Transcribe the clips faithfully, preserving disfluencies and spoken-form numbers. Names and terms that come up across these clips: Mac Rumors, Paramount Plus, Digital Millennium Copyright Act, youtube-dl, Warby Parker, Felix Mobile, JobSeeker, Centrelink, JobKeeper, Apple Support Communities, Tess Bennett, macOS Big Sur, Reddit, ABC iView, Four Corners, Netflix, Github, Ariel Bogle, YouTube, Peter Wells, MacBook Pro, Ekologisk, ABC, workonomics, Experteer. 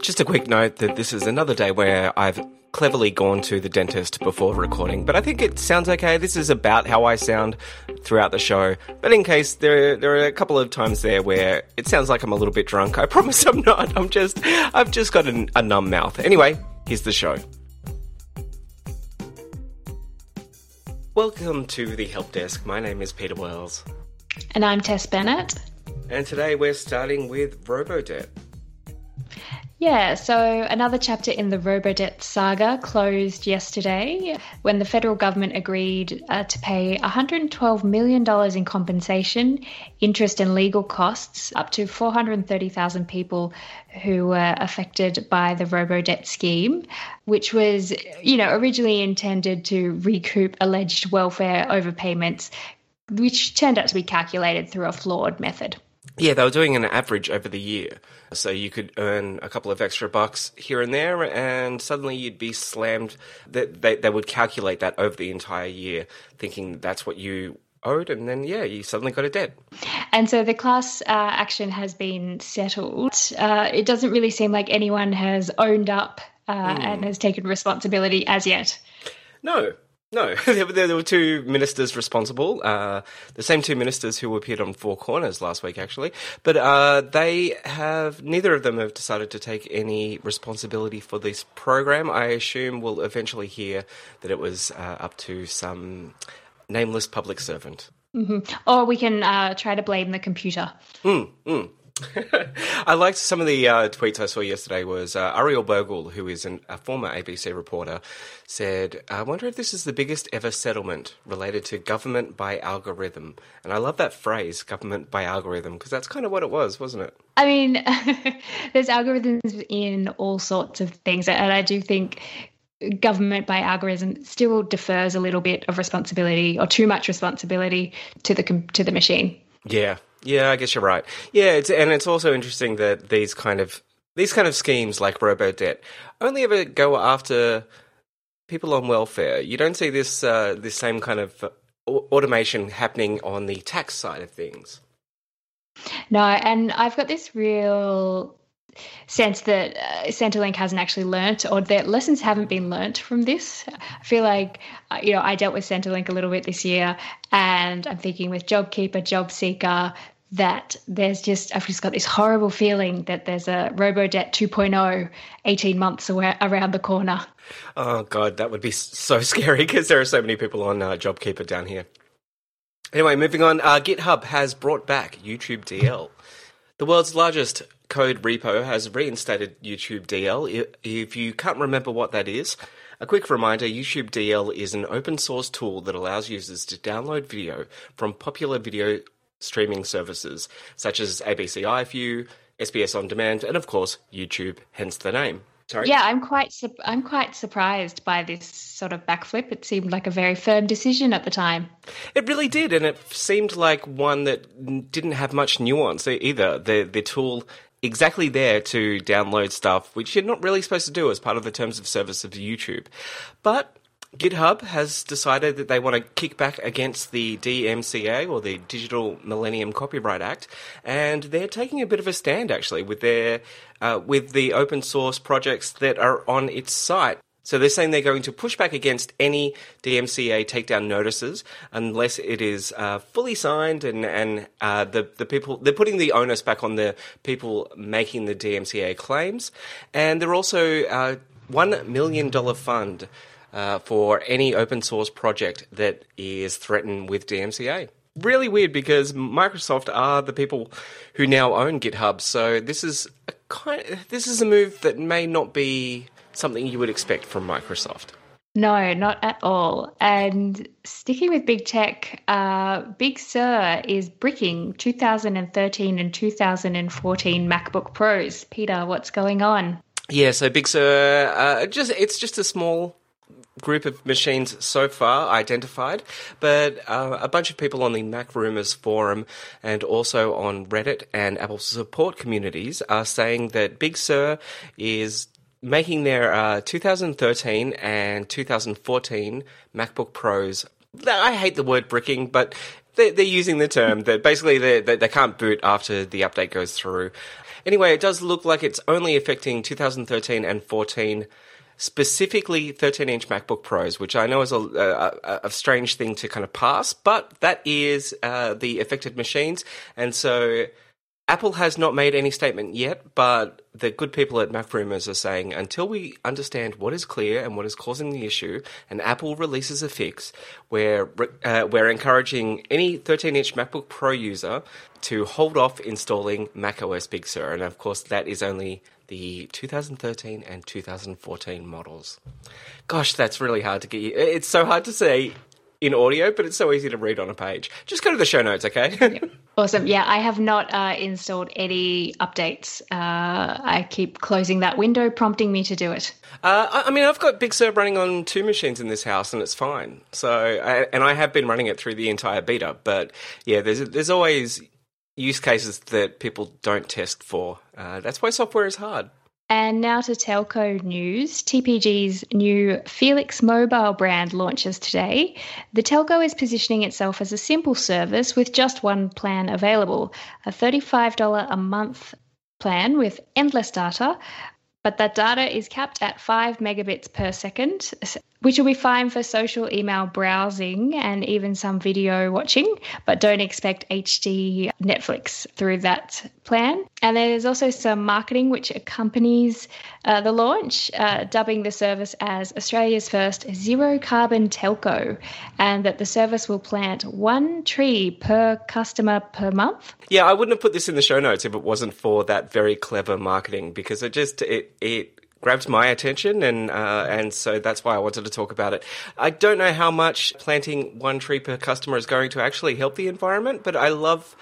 Just a quick note that this is another day where I've cleverly gone to the dentist before recording, but I think it sounds okay. This is about how I sound throughout the show, but in case there there are a couple of times there where it sounds like I'm a little bit drunk, I promise I'm not. I'm just I've just got a, a numb mouth. Anyway, here's the show. Welcome to the Help Desk. My name is Peter Wells, and I'm Tess Bennett. And today we're starting with Robodebt. Yeah, so another chapter in the Robodebt saga closed yesterday when the federal government agreed uh, to pay one hundred twelve million dollars in compensation, interest and legal costs, up to four hundred thirty thousand people who were affected by the Robodebt scheme, which was, you know, originally intended to recoup alleged welfare overpayments, which turned out to be calculated through a flawed method. Yeah, they were doing an average over the year. So you could earn a couple of extra bucks here and there, and suddenly you'd be slammed. They, they, they would calculate that over the entire year, thinking that's what you owed, and then, yeah, you suddenly got a debt. And so the class uh, action has been settled. Uh, it doesn't really seem like anyone has owned up uh, mm. and has taken responsibility as yet. No. No, there were two ministers responsible, uh, the same two ministers who appeared on Four Corners last week, actually. But uh, they have, neither of them have decided to take any responsibility for this program. I assume we'll eventually hear that it was uh, up to some nameless public servant. Mm-hmm. Or we can uh, try to blame the computer. Mm, mm. I liked some of the uh, tweets I saw yesterday was uh, Ariel Bogle, who is an, a former A B C reporter, said, I wonder if this is the biggest ever settlement related to government by algorithm. And I love that phrase, government by algorithm, because that's kind of what it was, wasn't it? I mean, there's algorithms in all sorts of things, and I do think government by algorithm still defers a little bit of responsibility, or too much responsibility, to the to the machine. Yeah. Yeah, I guess you're right. Yeah, it's, and it's also interesting that these kind of these kind of schemes like Robodebt only ever go after people on welfare. You don't see this uh, this same kind of automation happening on the tax side of things. No, and I've got this real sense that uh, Centrelink hasn't actually learnt, or that lessons haven't been learnt from this. I feel like, you know, I dealt with Centrelink a little bit this year, and I'm thinking with JobKeeper, JobSeeker, that there's just, I've just got this horrible feeling that there's a Robodebt two point oh eighteen months away, around the corner. Oh, God, that would be so scary, because there are so many people on uh, JobKeeper down here. Anyway, moving on, uh, GitHub has brought back youtube D L. The world's largest code repo has reinstated youtube D L. If you can't remember what that is, a quick reminder, youtube D L is an open source tool that allows users to download video from popular video streaming services such as A B C iView, S B S On Demand, and of course YouTube, hence the name. Sorry. Yeah, I'm quite su- I'm quite surprised by this sort of backflip. It seemed like a very firm decision at the time. It really did, and it seemed like one that didn't have much nuance either. The the tool exactly there to download stuff, which you're not really supposed to do as part of the terms of service of YouTube. But GitHub has decided that they want to kick back against the D M C A, or the Digital Millennium Copyright Act, and they're taking a bit of a stand, actually, with their uh, with the open source projects that are on its site. So they're saying they're going to push back against any D M C A takedown notices unless it is uh, fully signed, and and uh, the the people, they're putting the onus back on the people making the D M C A claims, and they're also uh, one million dollars fund uh, for any open source project that is threatened with D M C A. Really weird, because Microsoft are the people who now own GitHub, so this is a kind of, this is a move that may not be something you would expect from Microsoft. No, not at all. And sticking with big tech, uh, Big Sur is bricking two thousand thirteen and two thousand fourteen MacBook Pros. Peter, what's going on? Yeah, so Big Sur, uh, just it's just a small group of machines so far identified, but uh, a bunch of people on the Mac Rumors forum and also on Reddit and Apple Support Communities are saying that Big Sur is making their uh, two thousand thirteen and two thousand fourteen MacBook Pros. I hate the word bricking, but they're, they're using the term that basically they they can't boot after the update goes through. Anyway, it does look like it's only affecting two thousand thirteen and fourteen, specifically thirteen-inch MacBook Pros, which I know is a, a, a strange thing to kind of pass, but that is uh, the affected machines. And so Apple has not made any statement yet, but the good people at Mac Rumors are saying until we understand what is clear and what is causing the issue, and Apple releases a fix, where uh, we're encouraging any thirteen-inch MacBook Pro user to hold off installing macOS Big Sur. And, of course, that is only the two thousand thirteen and two thousand fourteen models. Gosh, that's really hard to get you. It's so hard to say in audio, but it's so easy to read on a page. Just go to the show notes, okay? Yep. Awesome. Yeah, I have not uh, installed any updates. Uh, I keep closing that window, prompting me to do it. Uh, I, I mean, I've got Big Sur running on two machines in this house, and it's fine. So, I, and I have been running it through the entire beta, but yeah, there's there's always use cases that people don't test for. Uh, that's why software is hard. And now to telco news. T P G's new Felix Mobile brand launches today. The telco is positioning itself as a simple service with just one plan available, a thirty-five dollars a month plan with endless data, but that data is capped at five megabits per second, which will be fine for social email browsing and even some video watching, but don't expect H D Netflix through that plan. And there's also some marketing which accompanies uh, the launch, uh, dubbing the service as Australia's first zero-carbon telco, and that the service will plant one tree per customer per month. Yeah, I wouldn't have put this in the show notes if it wasn't for that very clever marketing, because it just it it. grabbed my attention, and uh, and so that's why I wanted to talk about it. I don't know how much planting one tree per customer is going to actually help the environment, but I love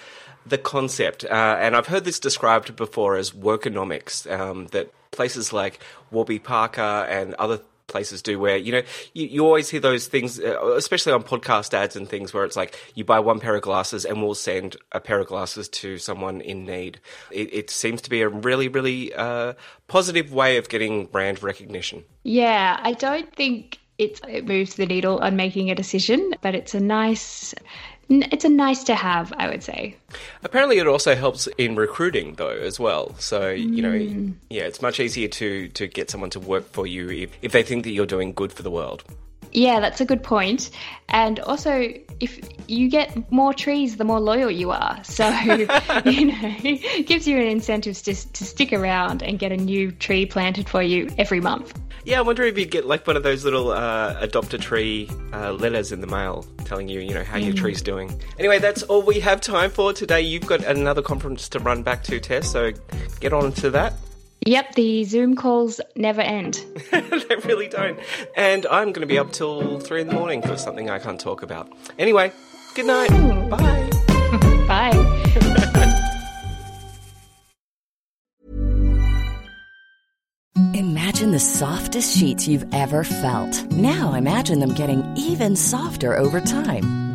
the concept. Uh, and I've heard this described before as workonomics, um, that places like Warby Parker and other places do, where, you know, you, you always hear those things, uh, especially on podcast ads and things, where it's like you buy one pair of glasses and we'll send a pair of glasses to someone in need. It, it seems to be a really, really uh, positive way of getting brand recognition. Yeah, I don't think it's, it moves the needle on making a decision, but it's a nice... It's a nice to have, I would say. Apparently it also helps in recruiting, though, as well. So, you know, mm. yeah, it's much easier to, to get someone to work for you if, if they think that you're doing good for the world. Yeah, that's a good point. And also, if you get more trees, the more loyal you are. So, you know, it gives you an incentive to, to stick around and get a new tree planted for you every month. Yeah, I wonder if you get like one of those little uh, adopt a tree uh, letters in the mail telling you, you know, how mm. your tree's doing. Anyway, that's all we have time for today. You've got another conference to run back to, Tess, so get on to that. Yep, the Zoom calls never end. They really don't. And I'm going to be up till three in the morning for something I can't talk about. Anyway, good night. Ooh. Bye. Bye. Imagine the softest sheets you've ever felt. Now imagine them getting even softer over time.